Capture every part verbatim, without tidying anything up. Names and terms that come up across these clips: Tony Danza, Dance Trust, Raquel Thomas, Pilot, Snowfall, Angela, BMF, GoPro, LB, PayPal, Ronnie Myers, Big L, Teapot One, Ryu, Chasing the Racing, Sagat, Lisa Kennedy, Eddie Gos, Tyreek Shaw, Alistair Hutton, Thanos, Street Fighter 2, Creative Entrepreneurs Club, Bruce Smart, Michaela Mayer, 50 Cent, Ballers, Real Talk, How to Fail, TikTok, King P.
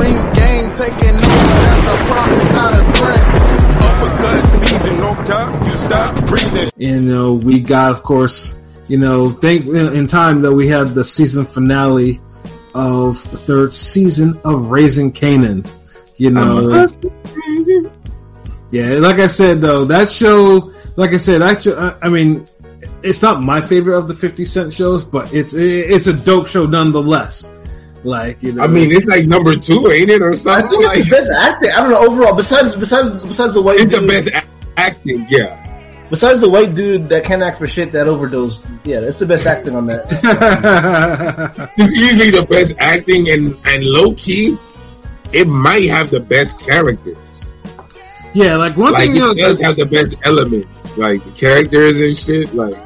Ring Gang taking over, that's a promise, not a threat. Uppercuts, season, no top, you stop breathing. You know, we got, of course, you know, think in time that we had the season finale of the third season of Raising Kanan. You know, yeah, like I said, though, that show, like I said, actually, I, I mean, it's not my favorite of the fifty cent shows, but it's it, it's a dope show nonetheless. Like, you know, I mean, it's, it's like number two, ain't it, or something? I think it's like, the best acting. I don't know overall. Besides, besides, besides the white, it's dude, the best a- acting. Yeah. Besides the white dude that can't act for shit that overdosed. Yeah, that's the best acting on that. It's easily the best acting, and and low key, it might have the best characters. Yeah, like one like thing, it you know, does have the best elements, like the characters and shit, like.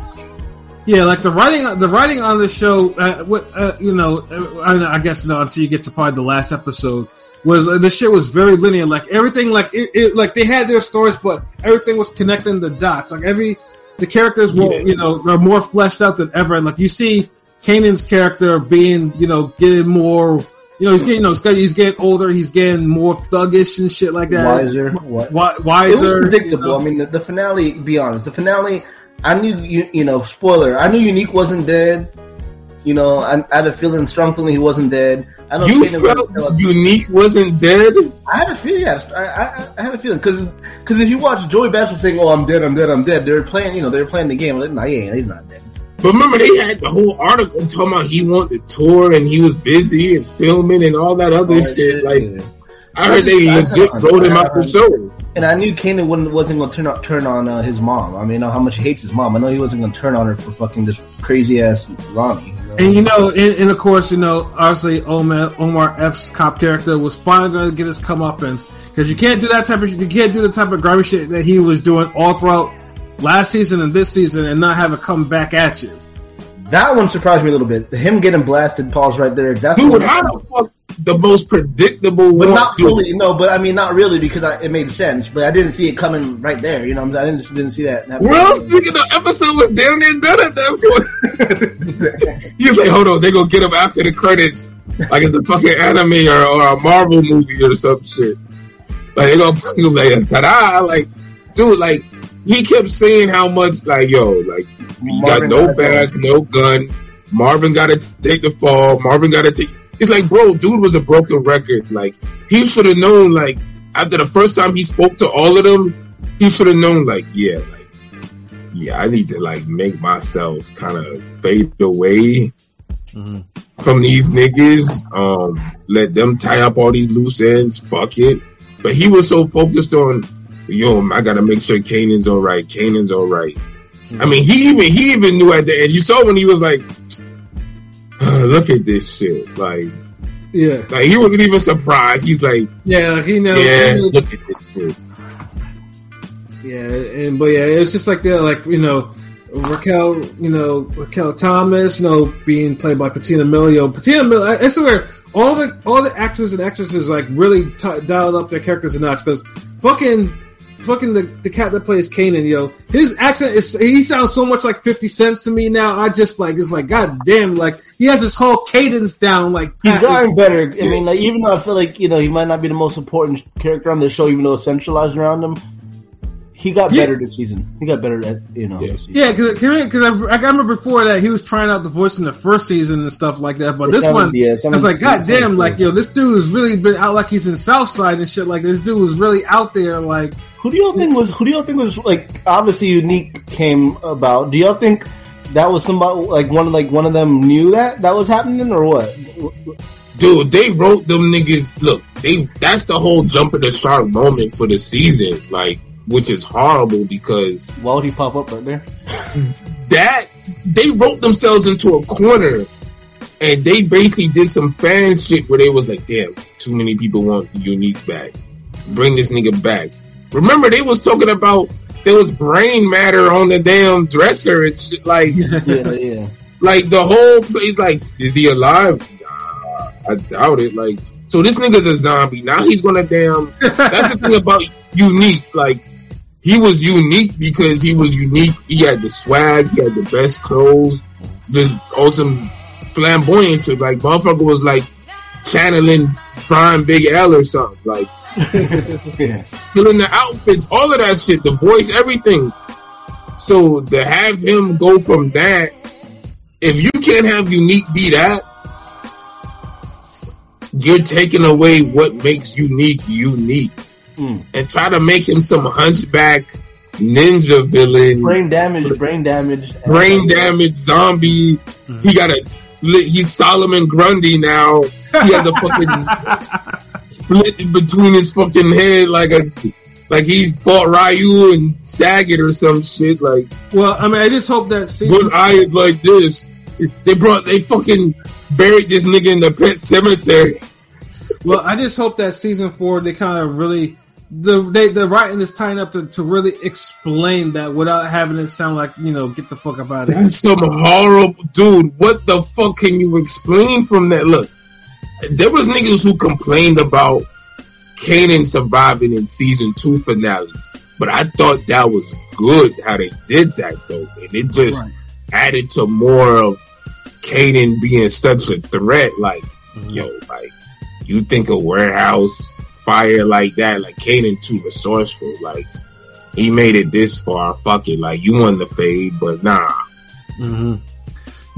Yeah, like the writing, the writing on the show, uh, uh, you know, I, I guess no, until you get to probably the last episode, was uh, the shit was very linear. Like everything, like it, it, like they had their stories, but everything was connecting the dots. Like every, the characters were, yeah. you know, are more fleshed out than ever. And like you see Kanan's character being, you know, getting more, you know, he's getting, you know, he's getting, he's getting older, he's getting more thuggish and shit like that. Wiser, what? W- wiser. It was predictable. You know? I mean, the, the finale. Be honest, the finale. I knew, you, you know, spoiler, I knew Unique wasn't dead. You know, I, I had a feeling, strong feeling he wasn't dead. I don't you felt Unique wasn't dead? I had a feeling, yes. I, I, I had a feeling. Because if you watch, Joey Badass was saying, oh, I'm dead, I'm dead, I'm dead. They were playing, you know, they were playing the game. Like, nah, yeah, he's not dead. But remember, they had the whole article talking about he wanted to tour and he was busy and filming and all that other oh, shit. shit. Like, yeah. I heard I they just, legit wrote him out the show. And I knew Kanan wouldn't, wasn't going to turn up, turn on uh, his mom. I mean, you know how much he hates his mom. I know he wasn't going to turn on her for fucking this crazy-ass Ronnie. You know? And, you know, and, and, of course, you know, obviously Omar, Omar Epps' cop character was finally going to get his comeuppance. Because you can't do that type of shit. You can't do the type of grimy shit that he was doing all throughout last season and this season and not have it come back at you. That one surprised me a little bit. Him getting blasted, pause right there. That's Dude, how the fuck the most predictable one? But not fully, no, but I mean, not really, because I, it made sense, but I didn't see it coming right there, you know, I didn't didn't see that. Where else thinking the episode was damn near done at that point? He was like, hold on, they're going to get him after the credits, like it's a fucking anime or, or a Marvel movie or some shit. Like, they're going to him like, ta-da! Like, dude, like, he kept saying how much, like, yo, like, you got no badge, no gun. Marvin got to take the fall. Marvin got to take... It's like, bro, dude was a broken record. Like, he should have known, like, after the first time he spoke to all of them, he should have known, like, yeah, like, yeah, I need to, like, make myself kind of fade away mm-hmm. from these niggas. Um, let them tie up all these loose ends. Fuck it. But he was so focused on... Yo, I gotta make sure Kanan's all right. Kanan's all right. I mean, he even he even knew at the end. You saw when he was like, oh, "Look at this shit!" Like, yeah, like he wasn't even surprised. He's like, "Yeah, he knows." Yeah, he knows. Look at this shit. Yeah, and but yeah, it's just like that. Like, you know, Raquel, you know, Raquel Thomas, you know, being played by Patina Melio. Patina Melio, I swear. All the all the actors and actresses like really t- dialed up their characters a notch because fucking. Fucking the, the cat that plays Kanan, yo. His accent is, he sounds so much like fifty cent to me now. I just like, it's like, god damn, like, he has his whole cadence down. Like, he's gotten better. I mean, like, even though I feel like, you know, he might not be the most important character on the show, even though it's centralized around him, he got yeah. better this season. He got better at, you know. Yeah, because yeah, I, I remember before that he was trying out the voice in the first season and stuff like that, but it this sounded, one, yeah, sounded, it's like, god damn, like, yo, this dude has really been out like he's in Southside and shit. Like, this dude was really out there, like, Who do y'all think was? Who do y'all think was like? Obviously, Unique came about. Do y'all think that was somebody like one? Like one of them knew that that was happening, or what? Dude, they wrote them niggas. Look, they that's the whole jump in the shark moment for the season, like which is horrible because why would he pop up right there? That they wrote themselves into a corner, and they basically did some fan shit where they was like, "Damn, too many people want Unique back. Bring this nigga back." Remember, they was talking about there was brain matter on the damn dresser and shit. Like, yeah, yeah. Like the whole place. Like, is he alive? Nah, I doubt it. Like, so this nigga's a zombie now. He's gonna damn. That's the thing about Unique. Like, he was unique because he was unique. He had the swag. He had the best clothes. This awesome flamboyant shit. Like, motherfucker was like, channeling Fine Big L or something. Like, yeah. Filling the outfits, all of that shit, the voice, everything. So to have him go from that, if you can't have Unique be that, you're taking away what makes Unique unique. Mm. And try to make him some hunchback ninja villain, brain damage, brain damage, brain damage zombie. Mm. He got a he's Solomon Grundy now. He has a fucking split between his fucking head, like a like he fought Ryu and Sagat or some shit. Like, well, I mean, I just hope that season good eye is like this. They brought they fucking buried this nigga in the pet cemetery. Well, I just hope that season four they kind of really. The they, the writing is tying up to, to really explain that without having it sound like, you know, get the fuck up out of here. That's some horrible... Dude, what the fuck can you explain from that? Look, there was niggas who complained about Kanan surviving in season two finale, but I thought that was good how they did that, though. And it just right. added to more of Kanan being such a threat. Like, mm-hmm. yo, like, you think a warehouse... fire like that, like Kanan too resourceful, like he made it this far, fuck it, like you won the fade, but nah. Mm-hmm.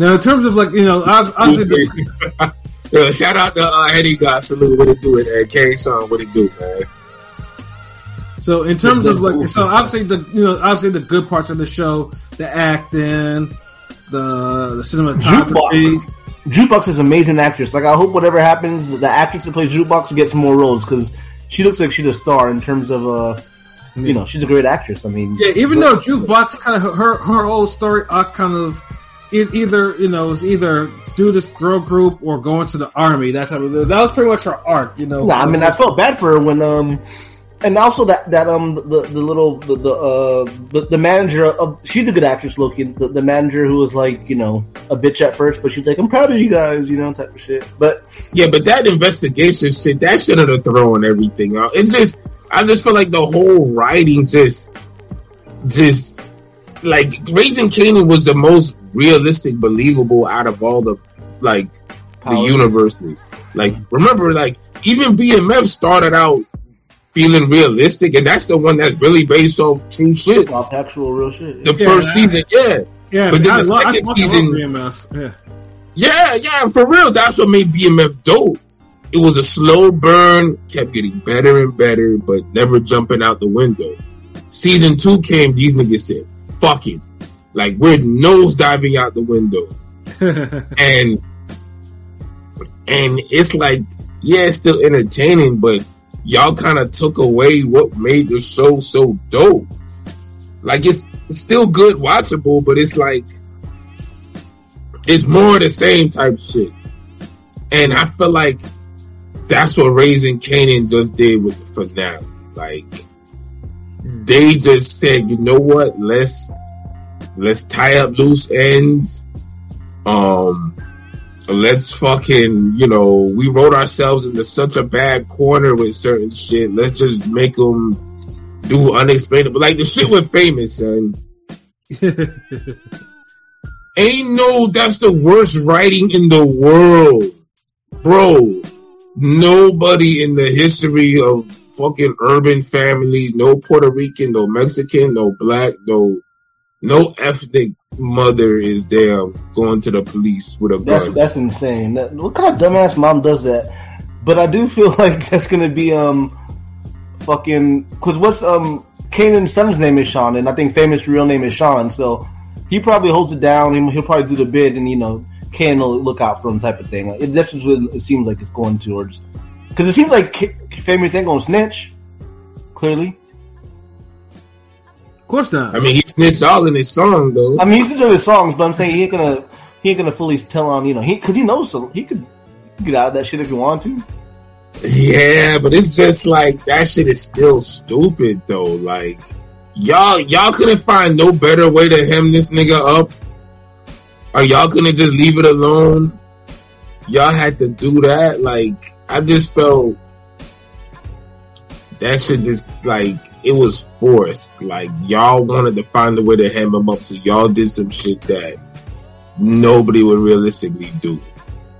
Now in terms of like, you know, I was, I was the- yeah, shout out to uh, Eddie Gos, salute, what it do it at K Song, what it do, man. So in terms of like, so obviously the you know obviously the good parts of the show, the acting, the, the cinematography. Jukebox. Jukebox is an amazing actress. Like, I hope whatever happens, the actress that plays Jukebox gets more roles, because she looks like she's a star in terms of, uh, you yeah. know, she's a great actress. I mean, yeah, even though Jukebox kind of her her whole story arc kind of either you know it's either do this girl group or go into the army. That's how, that was pretty much her arc, you know. Nah, I mean, I felt bad for her when um. And also that, that um the, the little the the, uh, the the manager of she's a good actress, Loki, the, the manager who was like, you know, a bitch at first, but she's like, I'm proud of you guys, you know, type of shit. But yeah, but that investigation shit, that shouldn't have thrown everything out. It's just I just feel like the whole writing just just like Raising Kanan was the most realistic, believable out of all the like Power. The universes. Like remember, like even B M F started out feeling realistic, and that's the one that's really based off true shit, off actual real shit. The yeah, first yeah. season, yeah, yeah. But then I the love, second season, B M F. Yeah, yeah, yeah. For real, that's what made B M F dope. It was a slow burn, kept getting better and better, but never jumping out the window. Season two came, these niggas said, "Fuck it," like we're nose diving out the window, and and it's like, yeah, it's still entertaining, but. Y'all kind of took away what made the show so dope. Like, it's still good, watchable, but it's like, it's more the same type shit. And I feel like that's what Raising Kanan just did with the finale. Like, they just said, you know what? Let's, let's tie up loose ends. Um... Let's fucking, you know, we wrote ourselves into such a bad corner with certain shit. Let's just make them do unexplainable. Like, the shit with Famous, son. Ain't no, that's the worst writing in the world. Bro, nobody in the history of fucking urban families, no Puerto Rican, no Mexican, no black, no... No ethnic mother is there going to the police with a gun. That's, that's insane. That, what kind of dumbass mom does that? But I do feel like that's going to be um fucking... Because what's... um Kanan's son's name is Sean, and I think Famous' real name is Sean, so he probably holds it down, and he'll probably do the bid, and, you know, Kanan will look out for him type of thing. Like, it, that's what it seems like it's going towards. Because it seems like K- Famous ain't going to snitch, clearly. Of course not. I mean, he snitched all in his song, though. I mean, he snitched all his songs, but I'm saying he ain't gonna he ain't gonna fully tell on, you know, he because he knows so he could get out of that shit if he wanted to. Yeah, but it's just like that shit is still stupid, though. Like y'all y'all couldn't find no better way to hem this nigga up, or y'all couldn't just leave it alone. Y'all had to do that. Like I just felt. That shit just, like, it was forced. Like, y'all wanted to find a way to hem him up, so y'all did some shit that nobody would realistically do.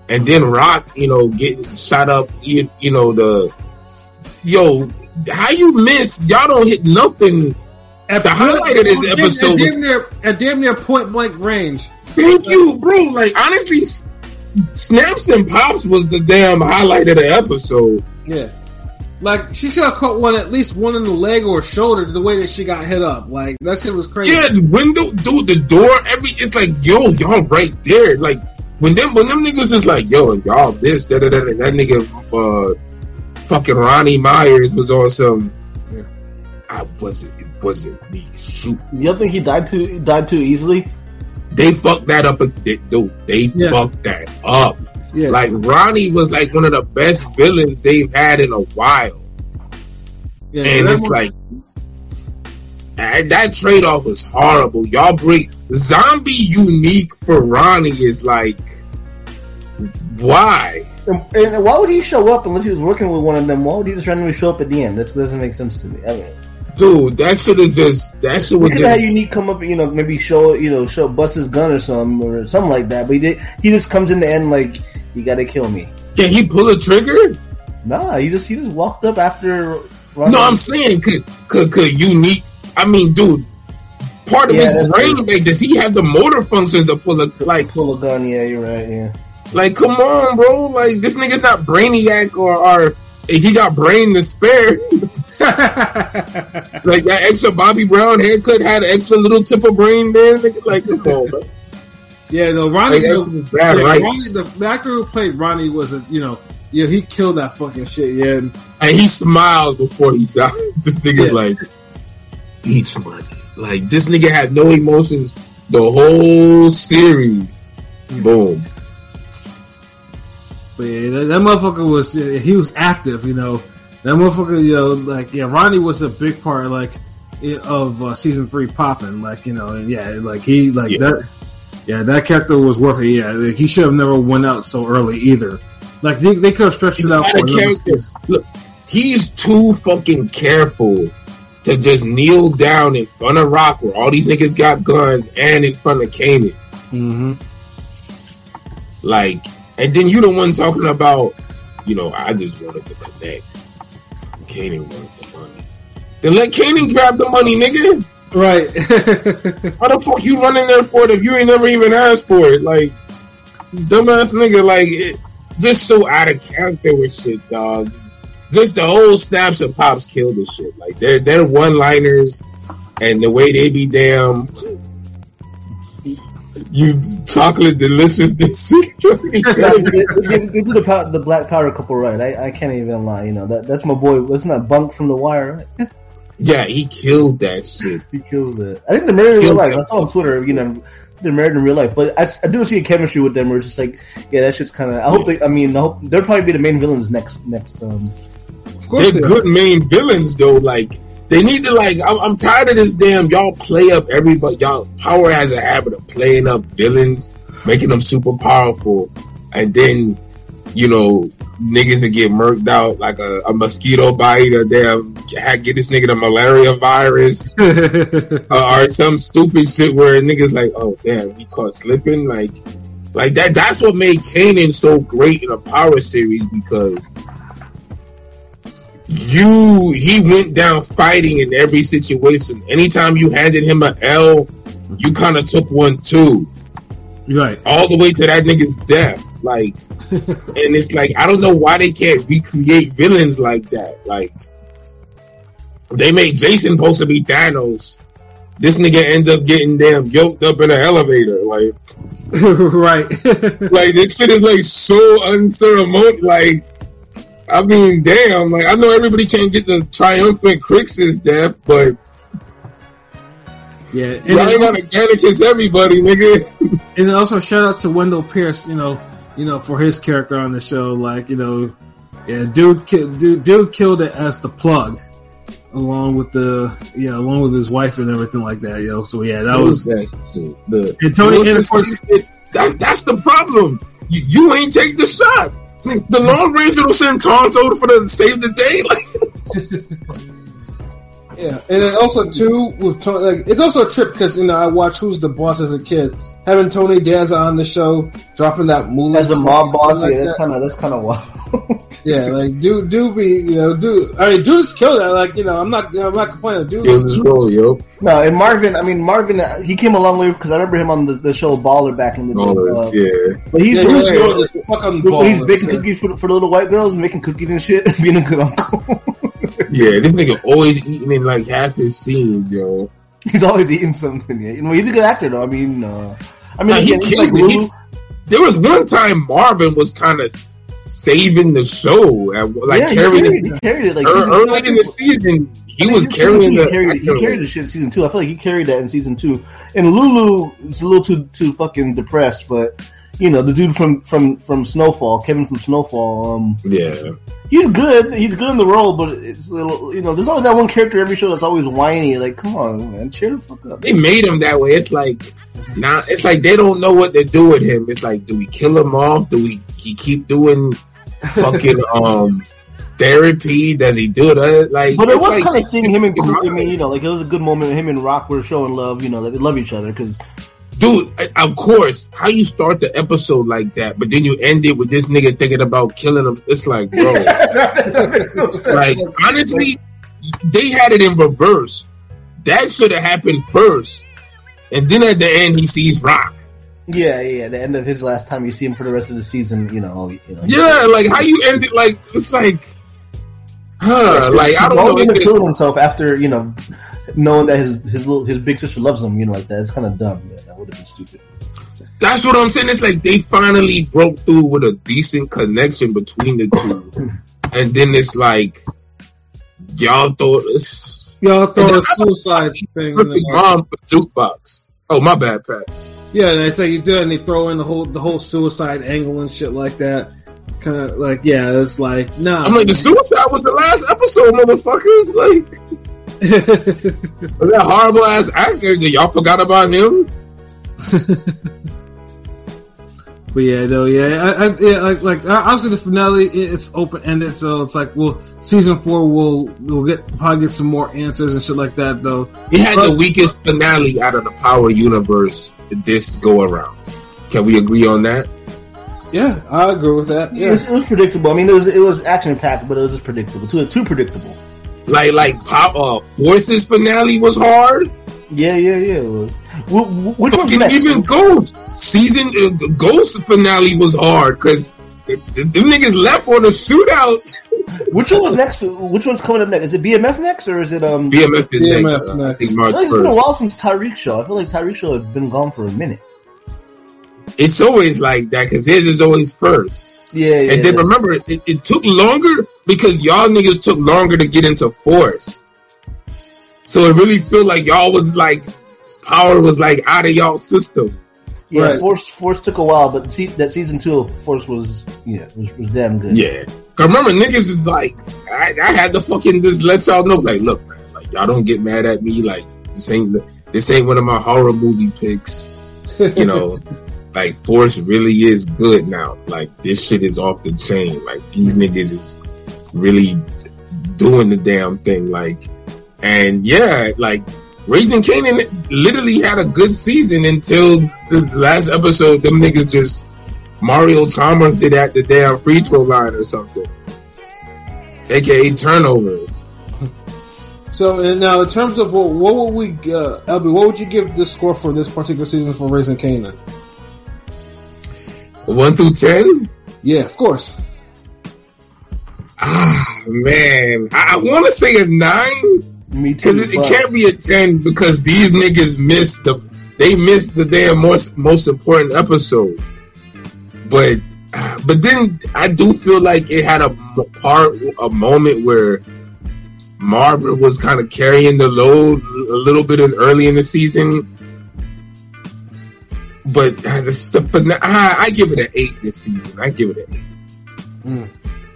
And then Rock, you know, getting shot up, you, you know, the, yo, how you miss, y'all don't hit nothing. At the highlight of this episode was at damn near point blank range. Thank you, bro. Like, honestly, Snaps and Pops was the damn highlight of the episode. Yeah. Like, she should have caught one, at least one in the leg or shoulder, the way that she got hit up. Like, that shit was crazy. Yeah, the window, dude, the door, every, it's like, yo, y'all right there. Like, when them, when them niggas is like, yo, y'all this, da da da, and that nigga, uh, fucking Ronnie Myers was on some, yeah. I wasn't, it wasn't me, shoot. You don't think he died too, died too easily? They fucked that up, they, dude, they yeah. fucked that up. Yeah. Like, Ronnie was like one of the best villains they've had in a while. Yeah, and it's one... like, that, that trade-off was horrible. Y'all bring Zombie unique for Ronnie is like, why? And, and why would he show up unless he was working with one of them? Why would he just randomly show up at the end? That doesn't make sense to me. I mean, dude, that should have just that should have just unique come up, you know, maybe show you know, show bust his gun or something or something like that. But he did, he just comes in the end like, you gotta kill me. Can he pull a trigger? Nah, he just he just walked up after Ronnie. No, I'm saying could could could unique I mean, dude, part of yeah, his brain like, like, does he have the motor functions to pull a like pull a gun, yeah, you're right, yeah. Like, come on, bro, like this nigga's not Brainiac or or he got brain to spare. Like that extra Bobby Brown haircut had an extra little tip of brain there. Like, come on, bro. Yeah, no, Ronnie. Like, was, bad, yeah, right? Ronnie, the, the actor who played Ronnie was, a, you know, yeah, he killed that fucking shit. Yeah, and, and he smiled before he died. This nigga's yeah. like, eats money. Like this nigga had no emotions the whole series. Mm-hmm. Boom. But yeah, that, that motherfucker was. Yeah, he was active, you know. That motherfucker, you know, like, yeah, Ronnie was a big part, like, of uh, season three popping, like, you know, and yeah, like, he, like, yeah. that, yeah, that character was worth it, yeah, like, he should have never went out so early either. Like, they, they could have stretched he's it out for him. Look, he's too fucking careful to just kneel down in front of Rock where all these niggas got guns and in front of Kanan. Mm-hmm. Like, and then you the one talking about, you know, I just wanted to connect. Kanan wanted the money. Then let Kanan grab the money, nigga. Right. Why the fuck you running there for it if you ain't never even asked for it? Like, this dumbass nigga, like, it, just so out of character with shit, dog. Just the old Snaps and Pops killed this shit. Like, they're, they're one-liners, and the way they be damn... You chocolate deliciousness. They do the, power, the Black Power couple right. I, I can't even lie. You know that that's my boy. Wasn't that Bunk from The Wire? Right? Yeah, he killed that shit. He killed it. I think they're married in real life. I saw on Twitter. You know, they're married in real life. But I, I do see a chemistry with them. Where it's just like, yeah, that shit's kind of. I hope. Yeah. They, I mean, I hope they'll probably be the main villains next. Next. Um, of course they're they good main villains though. Like. They need to, like, I'm, I'm tired of this damn, y'all play up everybody, y'all, Power has a habit of playing up villains, making them super powerful, and then, you know, niggas that get murked out like a, a mosquito bite, or damn, get this nigga the malaria virus, uh, or some stupid shit where niggas like, oh, damn, he caught slipping, like, like that. That's what made Kanan so great in a Power series, because... You, he went down fighting in every situation. Anytime you handed him an L, you kind of took one too. Right. All the way to that nigga's death. Like, and it's like, I don't know why they can't recreate villains like that. Like, they made Jason supposed to be Thanos. This nigga ends up getting damn yoked up in an elevator. Like, right. Like, this shit is like so unceremonious. Like, I mean, damn, like, I know everybody can't get the triumphant Crix's death, but... Yeah, and... Y'all ain't gotta Gannicus everybody, nigga. And also, shout out to Wendell Pierce, you know, you know, for his character on the show, like, you know, yeah, dude, dude, dude killed it as the plug, along with the, yeah, along with his wife and everything like that, yo, so yeah, that was... That the, and Tony Danza... That's, that's the problem! You, you ain't take the shot! The long range will send Tonto for the save the day. Yeah, and then also too with Tony, like, it's also a trip because you know I watched Who's the Boss as a kid, having Tony Danza on the show, dropping that moolah as a mob boss. Like yeah, that's that. kind of that's kind of wild. Yeah, like dude, do be you know, dude. I mean, dude's killed that. Like you know, I'm not, you know, I'm not complaining. Dude, this is cool, yo. No, and Marvin. I mean, Marvin. He came a long way because I remember him on the, the show Baller back in the Ballers, day. Uh, yeah, but he's yeah, hilarious. He's, Ballers, he's baking yeah. cookies for, for the little white girls, making cookies and shit, being a good uncle. Yeah, this nigga always eating in like half his scenes, yo. He's always eating something. Yeah, you know, he's a good actor, though. I mean, uh, I mean, nah, again, he like he, there was one time Marvin was kind of saving the show, at, like yeah, carrying he carried, the, he carried it. Like er, early like, in the season, he I mean, was carrying he the carried, he carried the shit in season two. I feel like he carried that in season two. And Lulu is a little too too fucking depressed, but. You know, the dude from, from, from Snowfall, Kevin from Snowfall. Um, yeah. He's good. He's good in the role, but it's a little, you know, there's always that one character every show that's always whiny. Like, come on, man, cheer the fuck up. They made him that way. It's like, nah, it's like they don't know what to do with him. It's like, do we kill him off? Do we he keep doing fucking um therapy? Does he do it? Like, but it was like, kind of seeing him and Goku. I mean, you know, like it was a good moment. Him and Rock were showing love. You know, they love each other because. Dude, of course, how you start the episode like that, but then you end it with this nigga thinking about killing him. It's like, bro. Like, honestly, they had it in reverse. That should have happened first. And then at the end, he sees Rock. Yeah, yeah, the end of his last time, you see him for the rest of the season, you know. You know yeah, like, how you end it, like, it's like, huh, like, I don't know. He killed himself after, you know. Knowing that his his little, his big sister loves him, you know, like that, it's kind of dumb. Yeah, that would have been stupid. That's what I'm saying. It's like they finally broke through with a decent connection between the two, and then it's like y'all thought it's y'all thought a suicide thing. Mom for jukebox. Oh my bad, Pat. Yeah, and they say you did, and they throw in the whole the whole suicide angle and shit like that. Kind of like yeah, it's like nah. I'm like man. The suicide was the last episode, motherfuckers. Like. That horrible ass actor, y'all forgot about him. But yeah, though, yeah, I, I, yeah like, like obviously the finale, it's open ended, so it's like, well, season four will will get probably get some more answers and shit like that. Though it had but, the weakest finale out of the Power universe this go around. Can we agree on that? Yeah, I agree with that. Yeah, it was, it was predictable. I mean, it was it was action packed, but it was just predictable. Too too predictable. Like, like, Power uh, Force's finale was hard. Yeah, yeah, yeah. It was. W- w- which one's next? Even Ghost season uh, Ghost finale was hard because the, the, the niggas left on a shootout. Which one was next? Which one's coming up next? Is it B M F next or is it um? B M F is B M F next. next. I think March I feel like it's been a while since Tyreek Shaw. I feel like Tyreek Shaw had been gone for a minute. It's always like that because his is always first. Yeah, yeah, and then yeah. remember, it, it took longer because y'all niggas took longer to get into force. So it really felt like y'all was like, Power was like out of y'all system. Yeah, right. force force took a while, but see, that season two of Force was yeah was, was damn good. Yeah, cause remember niggas was like, I, I had to fucking just let y'all know, like, look, man, like y'all don't get mad at me, like this ain't this ain't one of my horror movie picks, you know. Like, Force really is good now. Like, this shit is off the chain. Like, these niggas is really doing the damn thing. Like, and yeah, like, Raising Kanan literally had a good season until the last episode. Them niggas just, Mario Chalmers did at the damn free throw line or something. A K A turnover. So, and now in terms of what, what would we, uh, L B, what would you give the score for this particular season for Raising Kanan? One through ten? Yeah, of course. Ah, man. I, I want to say a nine. Me too. Because it, it can't be a ten because these niggas missed the... They missed the damn most, most important episode. But but then I do feel like it had a part, a moment where Marvin was kind of carrying the load a little bit in, early in the season. But uh, I give it an eight this season. I give it an eight.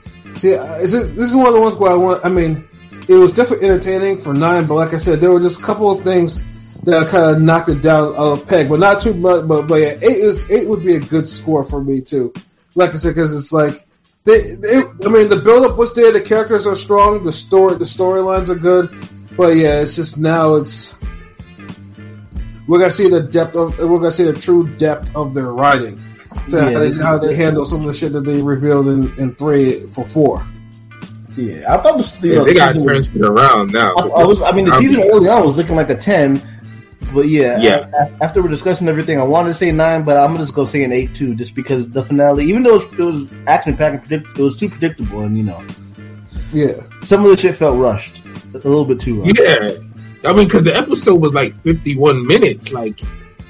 Mm. See, uh, is it, this is one of the ones where I want. I mean, it was definitely entertaining for nine, but like I said, there were just a couple of things that kind of knocked it down a peg, but not too much. But but yeah, eight is eight would be a good score for me too. Like I said, because it's like they, they. I mean, the build up was there. The characters are strong. The story, the storylines are good. But yeah, it's just now it's. we're gonna see the depth of we're gonna see the true depth of their writing. So yeah, how, they, how they handle some of the shit that they revealed in, in three for four. Yeah, I thought the, yeah, the they got turned shit around now. I, I, was, I mean, the season early on was looking like a ten, but yeah, yeah. I, after we're discussing everything, I wanted to say nine, but I'm gonna just go say an eight too, just because the finale, even though it was, was action packed, it was too predictable, and you know, yeah, some of the shit felt rushed, a little bit too rushed. Yeah, I mean, because the episode was like fifty-one minutes, like.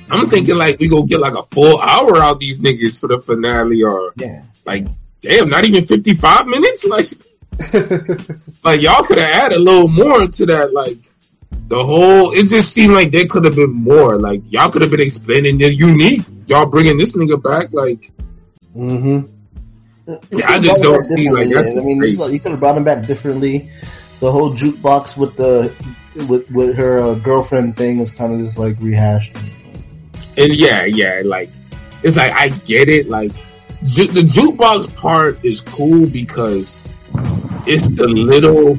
I'm thinking like we gonna get like a full hour out these niggas for the finale, or yeah. like damn, not even fifty-five minutes. Like, like y'all could have added a little more to that. Like the whole, it just seemed like there could have been more. Like y'all could have been explaining the unique. Y'all bringing this nigga back, like. Mm-hmm. Yeah, I just don't see like that's. I mean, like, you could have brought him back differently. The whole jukebox with the with with her uh, girlfriend thing is kind of just like rehashed. And yeah, yeah, like, it's like, I get it, like, ju- the jukebox part is cool because it's the little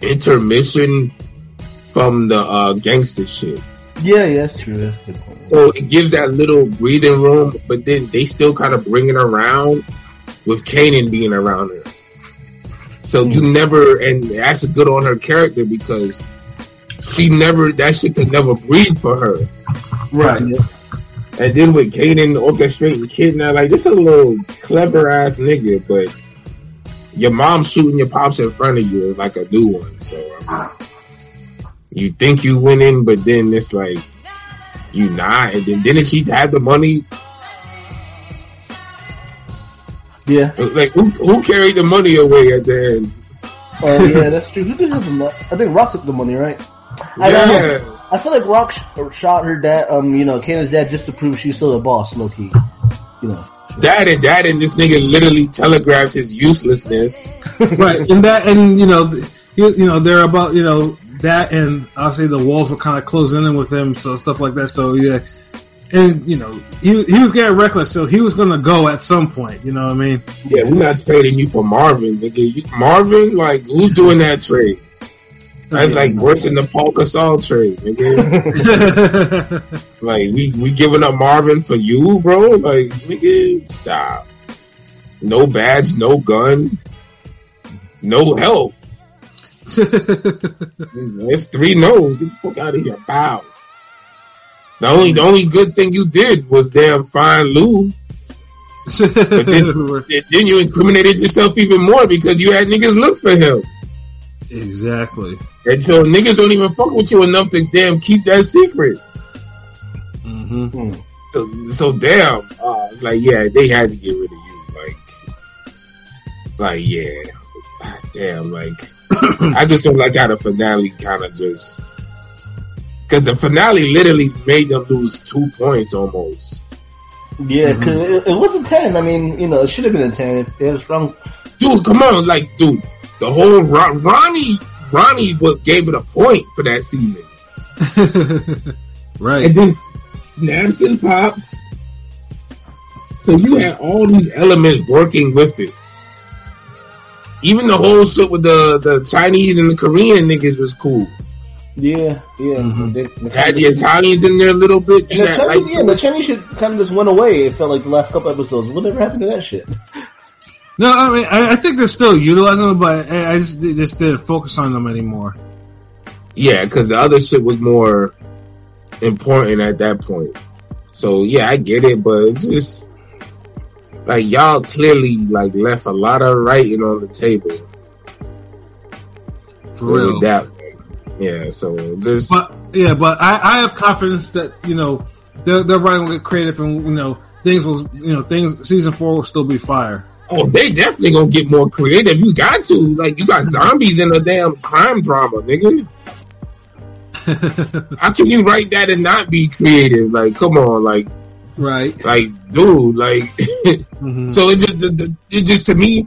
intermission from the uh, gangster shit. Yeah, yeah, that's true, that's good. So it gives that little breathing room, but then they still kind of bring it around with Kanan being around her. So mm. you never, and that's good on her character because... She never, that shit could never breathe for her. Right. And then with Kanan orchestrating kidnapping, like, this is a little clever ass nigga, but your mom shooting your pops in front of you is like a new one. So, I mean, you think you winning, but then it's like, you not. And then didn't she have the money? Yeah. Like, who, who carried the money away at the end? Oh, yeah, that's true. Who did have the money? I think Rock took the money, right? I don't yeah. know. I feel like Rock sh- shot her dad, um, you know, Kanan's dad, just to prove she's still the boss, low key. You know, that and that and this nigga literally telegraphed his uselessness, right? And that and you know, you, you know, they're about you know that and obviously the walls were kind of closing in with him, so stuff like that. So yeah, and you know, he he was getting reckless, so he was gonna go at some point. You know what I mean? Yeah, we're not trading you for Marvin, nigga. You, Marvin, like who's doing that trade? That's like worse than the Paul Gasol trade, nigga. Like we, we giving up Marvin for you, bro. Like nigga, stop. No badge, no gun, no help. It's three no's. Get the fuck out of here. Bow. The only the only good thing you did was damn fine Lou. But then, then you incriminated yourself even more because you had niggas look for him. Exactly. And so niggas don't even fuck with you enough to damn keep that secret. Mm-hmm. So so damn, uh, like yeah, they had to get rid of you. Like, like yeah, God damn, like I just don't like how the finale kind of just because the finale literally made them lose two points almost. Yeah, because mm-hmm. it, it wasn't ten. I mean, you know, it should have been a ten. If they had a strong dude, come on, like dude. The whole Ron- Ronnie, Ronnie gave it a point for that season, right? And then snaps and pops. So you had all these elements working with it. Even the whole shit with the, the Chinese and the Korean niggas was cool. Yeah, yeah. Mm-hmm. They, they had the Italians in there a little bit. You the, had, Chinese, like, yeah, so the Chinese shit kind of just went away. It felt like the last couple episodes. Whatever happened to that shit? No, I mean, I, I think they're still utilizing them, but I just, just didn't focus on them anymore. Yeah, because the other shit was more important at that point. So, yeah, I get it, but it's just, like, y'all clearly, like, left a lot of writing on the table. For real. That yeah, so just... But, yeah, but I, I have confidence that, you know, their, their writing will get creative and, you know, things will, you know, things, season four will still be fire. Oh, they definitely gonna get more creative. You got to. Like, you got zombies in a damn crime drama, nigga. How can you write that and not be creative? Like, come on, like... Right. Like, dude, like... mm-hmm. So, it just, the, the, it just, to me,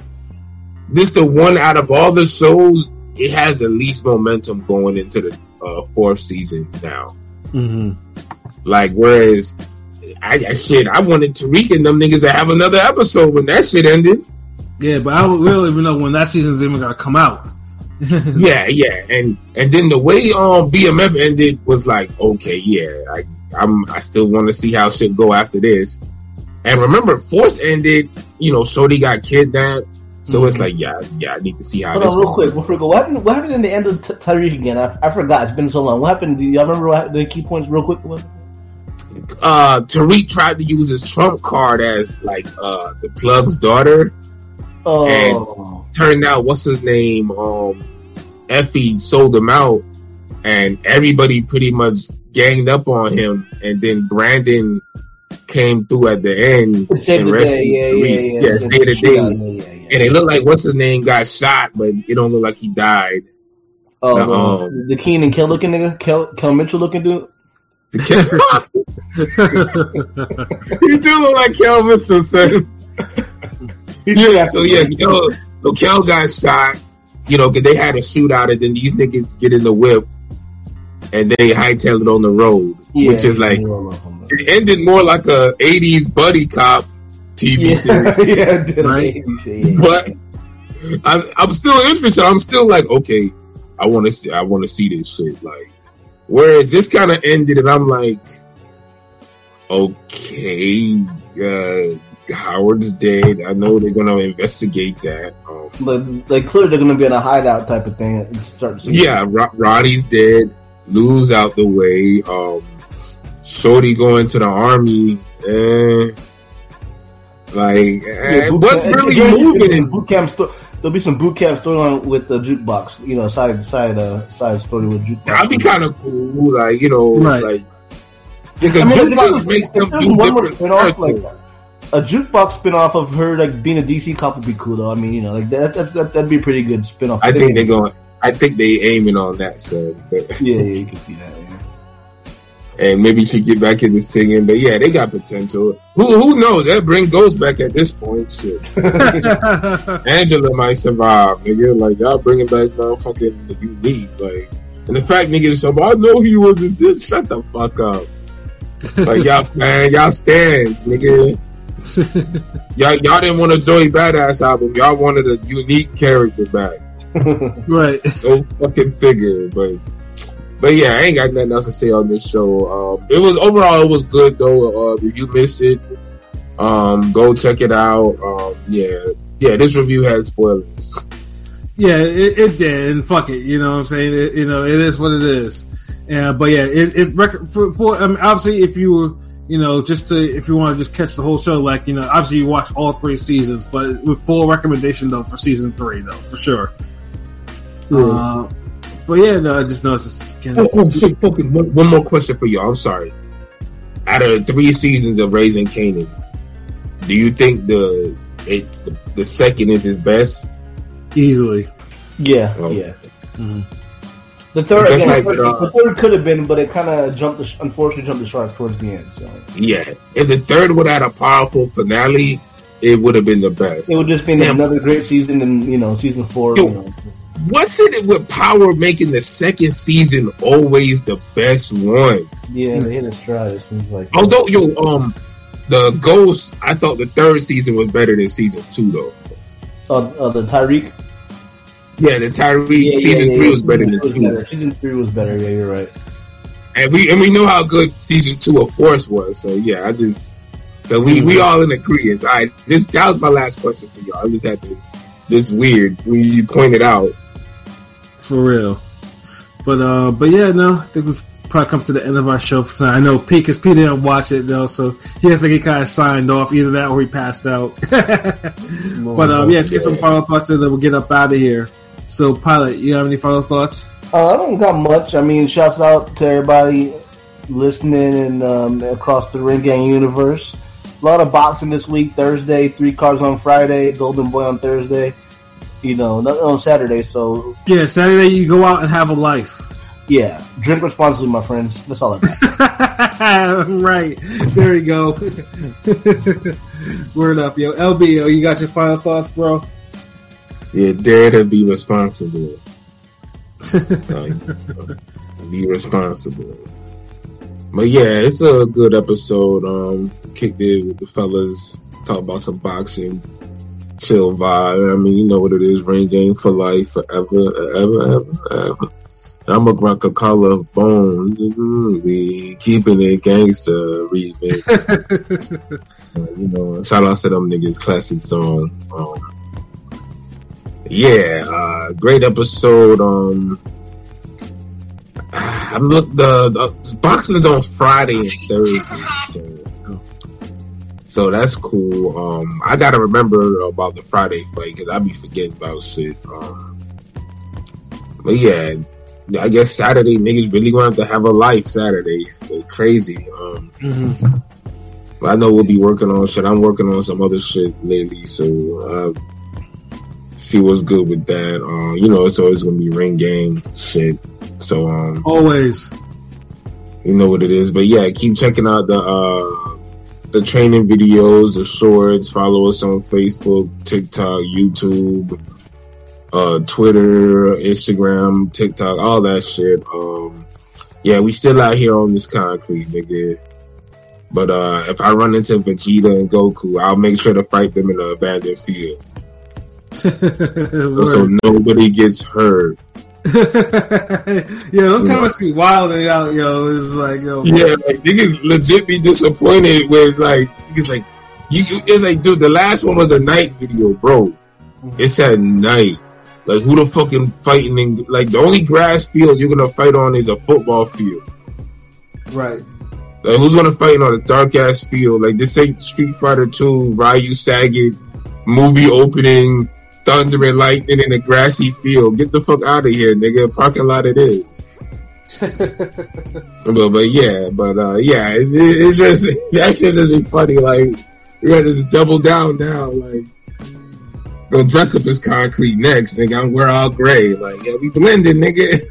this the one out of all the shows, it has the least momentum going into the uh, fourth season now. Mm-hmm. Like, whereas... I, I shit, I wanted Tariq and them niggas to have another episode when that shit ended. Yeah, but I don't really even know when that season's even gonna come out. yeah, yeah, and and then the way um B M F ended was like, okay, yeah, I I'm I still want to see how shit go after this. And remember, Force ended, you know, Shorty got kidnapped, so mm-hmm. it's like, yeah, yeah, I need to see how. Hold this on, real quick, before we go, what happened? What happened in the end of Tariq again? I, I forgot. It's been so long. What happened? Do y'all remember what, the key points, real quick? What? Uh, Tariq tried to use his trump card as like uh the plug's daughter. Oh. And turned out, what's his name? Um, Effie sold him out, and everybody pretty much ganged up on him. And then Brandon came through at the end and rescued. Yeah, yeah, yeah, yeah, saved the day. Yeah, yeah, yeah. And it looked like what's his name got shot, but it don't look like he died. Oh, the, um, the Keen and Kel looking nigga, Kel, Kel Mitchell looking dude. He do look like Kel Mitchell, son. Yeah, so yeah, Kel, so Kel got shot, you know, because they had a shootout, and then these niggas get in the whip, and they hightail it on the road, yeah, which is like, it ended more like a eighties buddy cop T V yeah, series, yeah, right? Yeah. But I, I'm still interested. I'm still like, okay, I want to see, I want to see this shit. Like, whereas this kind of ended, and I'm like, okay, uh, Howard's dead. I know they're gonna investigate that, um, but like clearly they're gonna be in a hideout type of thing. And start yeah, Rod- Roddy's dead. Lou's out the way. Um, Shorty going to the army. Eh. Like, eh, yeah, what's camp, really yeah, moving in boot camp? Sto- there'll be some boot camp storyline with the jukebox. You know, side side uh, side story with jukebox. That'd be kind of cool. Like you know, right. like because I mean, jukebox makes them do different. A jukebox spin-off of her like being a D C cop would be cool though. I mean, you know, like that, that, that that'd be a pretty good spin-off. I think they're going. I think they aiming on that. So yeah, yeah, you can see that. Yeah. And maybe she get back into singing, but yeah, they got potential. Who who knows? They'll bring Ghost back at this point. Shit, Angela might survive. Nigga, like y'all bringing back motherfucking you need like, and the fact niggas up. I know he wasn't this. Shut the fuck up. Like y'all man, y'all stands, nigga. y'all, y'all didn't want a Joey Badass album. Y'all wanted a unique character back, right? No fucking figure, but but yeah, I ain't got nothing else to say on this show. Um, it was overall, it was good though. Uh, if you missed it, um, go check it out. Um, yeah, yeah, this review had spoilers. Yeah, it, it did, and fuck it, you know what I'm saying? It, you know, it is what it is. Yeah, but yeah, it, it record for, for I mean, obviously if you were. You know, just to, if you want to just catch the whole show, like, you know, obviously you watch all three seasons, but with full recommendation, though, for season three, though, for sure. Yeah. Uh, but yeah, no, I just noticed. Oh, oh, shit, fucking one, one more question for y'all. I'm sorry. Out of the three seasons of Raising Kanan, do you think the it, the, the second is his best? Easily. Yeah, oh. yeah. Mm-hmm. The third, again, like, the, third uh, the third could have been, but it kind of jumped. The, unfortunately, jumped the shark towards the end. So yeah, if the third would have had a powerful finale, it would have been the best. It would just been Damn. another great season, and you know, season four. Yo, you know. What's it with Power making the second season always the best one? Yeah, they hit a stride. It seems like. Although yo, um, the Ghost, I thought the third season was better than season two though. Uh, uh the Tyreek. Yeah, the Tyreek yeah, season yeah, yeah, three was better than was two. Better. Season three was better. Yeah, you're right. And we and we know how good season two of Force was. So yeah, I just so we, we all in agreement. I this that was my last question for y'all. I just had to. This weird when you pointed out for real. But uh, but yeah, no, I think we've probably come to the end of our show for tonight. I know Pete, because Pete didn't watch it though, so yeah, I think he kind of signed off either that or he passed out. But um, yeah, let's get some final thoughts and then we'll get up out of here. So, Pilot, you have any final thoughts? Uh, I don't got much. I mean, shouts out to everybody listening and um, across the Ring Gang universe. A lot of boxing this week, Thursday, three cards on Friday, Golden Boy on Thursday, you know, nothing on Saturday. So yeah, Saturday you go out and have a life. Yeah, drink responsibly, my friends. That's all I got. Right. There we go. Word up, yo. L B, you got your final thoughts, bro? Yeah, dare to be responsible. um, be responsible. But yeah, it's a good episode. Um, kicked it with the fellas. Talk about some boxing. chill vibe. I mean, you know what it is, Ring Gang for life, forever, ever, ever, ever. I'm a grunt of color of bone. We keeping it gangster remix. You know, shout out to them niggas, classic song. Um, yeah, uh, great episode. Um, I'm look the, the boxing's on Friday and Thursday, so, so that's cool. Um, I gotta remember about the Friday fight because I be forgetting about shit. Um, but yeah. I guess Saturday niggas really gonna have to have a life Saturday. They're crazy. Um, mm-hmm. I know we'll be working on shit. I'm working on some other shit lately, so uh, see what's good with that. Uh, you know, it's always gonna be Ring Gang shit. So um, always, you know what it is. But yeah, keep checking out the uh, the training videos, the shorts. Follow us on Facebook, TikTok, YouTube. Uh, Twitter, Instagram, TikTok, all that shit. Um, yeah, we still out here on this concrete, nigga. But uh, if I run into Vegeta and Goku, I'll make sure to fight them in an abandoned field. So nobody gets hurt. Yeah, those comments be wilding out, yo. It's like, yo. Yeah, like, niggas legit be disappointed with, like, niggas like, you, it's like, dude, the last one was a night video, bro. It's at night. Like, who the fucking fighting in, like, the only grass field you're gonna fight on is a football field. Right. Like, who's gonna fight on a dark ass field? Like, this ain't Street Fighter two, Ryu, Sagat, movie opening, thunder and lightning in a grassy field. Get the fuck out of here, nigga. Parking lot it is. but, but yeah, but, uh, yeah, it, it, it just, that shit just be funny. Like, we gotta just double down now, like. Gonna dress up as concrete next, nigga. I'm wear all gray. Like, yeah, we blended, nigga.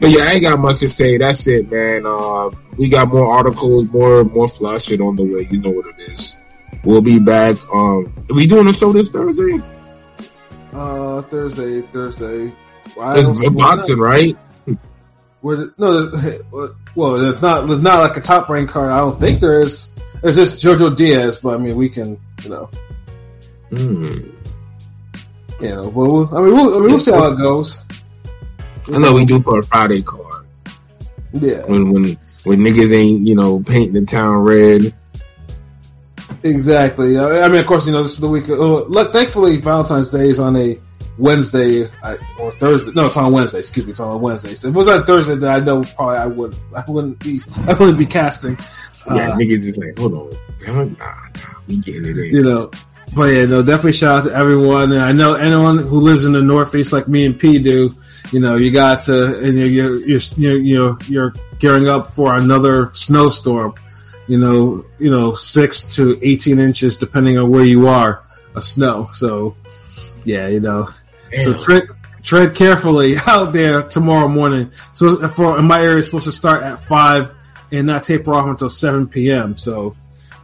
But yeah, I ain't got much to say. That's it, man. Uh, we got more articles, more more fly shit on the way. You know what it is. We'll be back. Um, are we doing a show this Thursday? Uh, Thursday, Thursday. Well, it's boxing, right? What? No, well, there's not, there's not like a top rank card. I don't think there is. There's just Jojo Diaz, but I mean, we can, you know. Mm. You know, but we'll, I mean, we'll, I mean, we'll see how it goes. I know we do for a Friday card. Yeah, when when when niggas ain't, you know, painting the town red. Exactly. I mean, of course, you know, this is the week. Of, look, thankfully, Valentine's Day is on a Wednesday or Thursday. No, it's on Wednesday. Excuse me, it's on Wednesday. So if it was on Thursday, then I know probably I wouldn't. I wouldn't be. I wouldn't be casting. Yeah, uh, niggas just like, hold on, nah, nah, we getting it in. You know. But yeah, no, definitely shout out to everyone. And I know anyone who lives in the Northeast like me and P do, you know, you got to, and you're, you're, you're, you're, you're gearing up for another snowstorm, you know, you know, six to eighteen inches, depending on where you are, of snow. So yeah, you know, damn. So tread, tread carefully out there tomorrow morning. So for in my area, it's supposed to start at five and not taper off until seven p.m. So.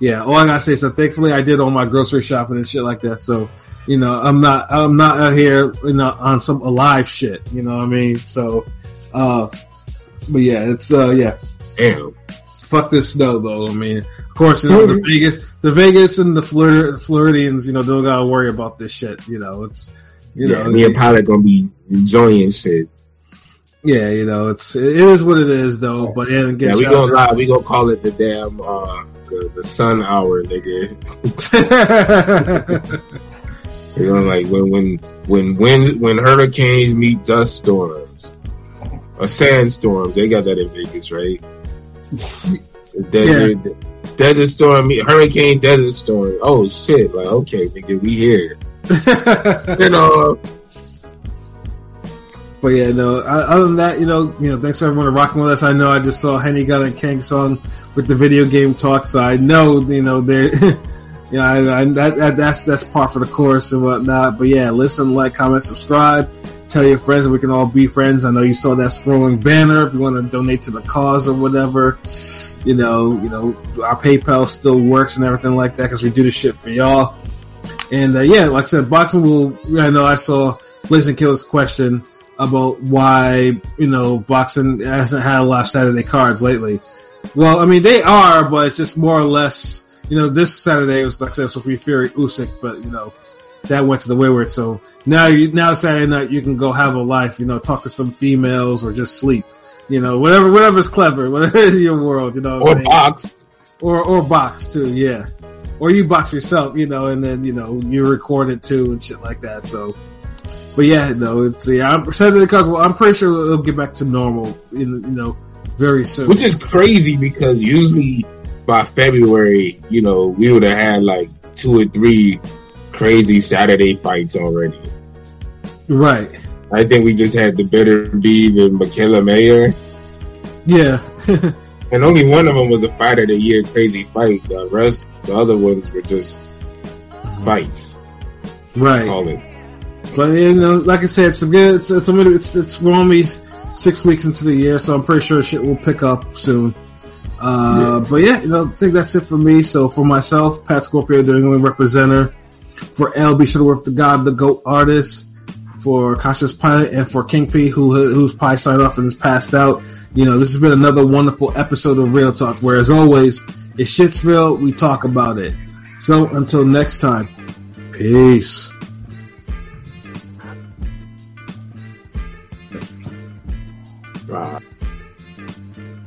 Yeah, all I gotta say is that thankfully I did all my grocery shopping and shit like that. So, you know, I'm not I'm not out here, you know, on some alive shit. You know what I mean? So, uh, but yeah, it's uh, yeah. Damn. Fuck this snow though. I mean, of course, you know, the Vegas, the Vegas and the Flor- Floridians, you know, don't gotta worry about this shit. You know, it's you yeah, know, me and Pilot gonna be enjoying shit. Yeah, you know, it's it is what it is though. But yeah, yeah we gonna lie, we gonna call it the damn. Uh, The, the sun hour, nigga. You know, like when when when when when hurricanes meet dust storms or sandstorms, they got that in Vegas, right? The desert, yeah. the desert storm, meet hurricane, desert storm. Oh shit! Like okay, nigga, we here. You know. But yeah, no. Other than that, you know, you know, thanks for everyone rocking with us. I know I just saw Henny Gunn and K Song with the video game talk, so I know, you know, they're, you know, I, I, that, that's that's par for the course and whatnot. But yeah, listen, like, comment, subscribe, tell your friends, we can all be friends. I know you saw that scrolling banner. If you want to donate to the cause or whatever, you know, you know, our PayPal still works and everything like that because we do this shit for y'all. And uh, yeah, like I said, boxing will. I know I saw Blazing Killer's question about why, you know, boxing hasn't had a lot of Saturday cards lately. Well, I mean, they are, but it's just more or less, you know, this Saturday was, like I said, supposed to be Fury Usyk, but, you know, that went to the wayward. So now, you, now Saturday night, you can go have a life, you know, talk to some females or just sleep, you know, whatever, whatever's clever, whatever is your world, you know. Or box. Or, or box too, yeah. Or you box yourself, you know, and then, you know, you record it too and shit like that. So, but yeah, no, it's, yeah, I'm excited because, well, I'm pretty sure it'll get back to normal, you know, very soon. Which is crazy because usually by February, you know, we would have had like two or three crazy Saturday fights already. Right. I think we just had the Better Beeb and Michaela Mayer. Yeah. And only one of them was a fight of the year crazy fight. The rest, the other ones were just fights. Right. Call it. But, you know, like I said, it's again, it's it's it's, it's only six weeks into the year, so I'm pretty sure shit will pick up soon. Uh, yeah. But yeah, you know, I think that's it for me. So for myself, Pat Scorpio, the New England representer. For L B, Shuttleworth, the God, the Goat artist. For Conscious Pilot and for King P, who who's probably signed off and is passed out. You know, this has been another wonderful episode of Real Talk, where as always, if shit's real, we talk about it. So until next time, peace. Right.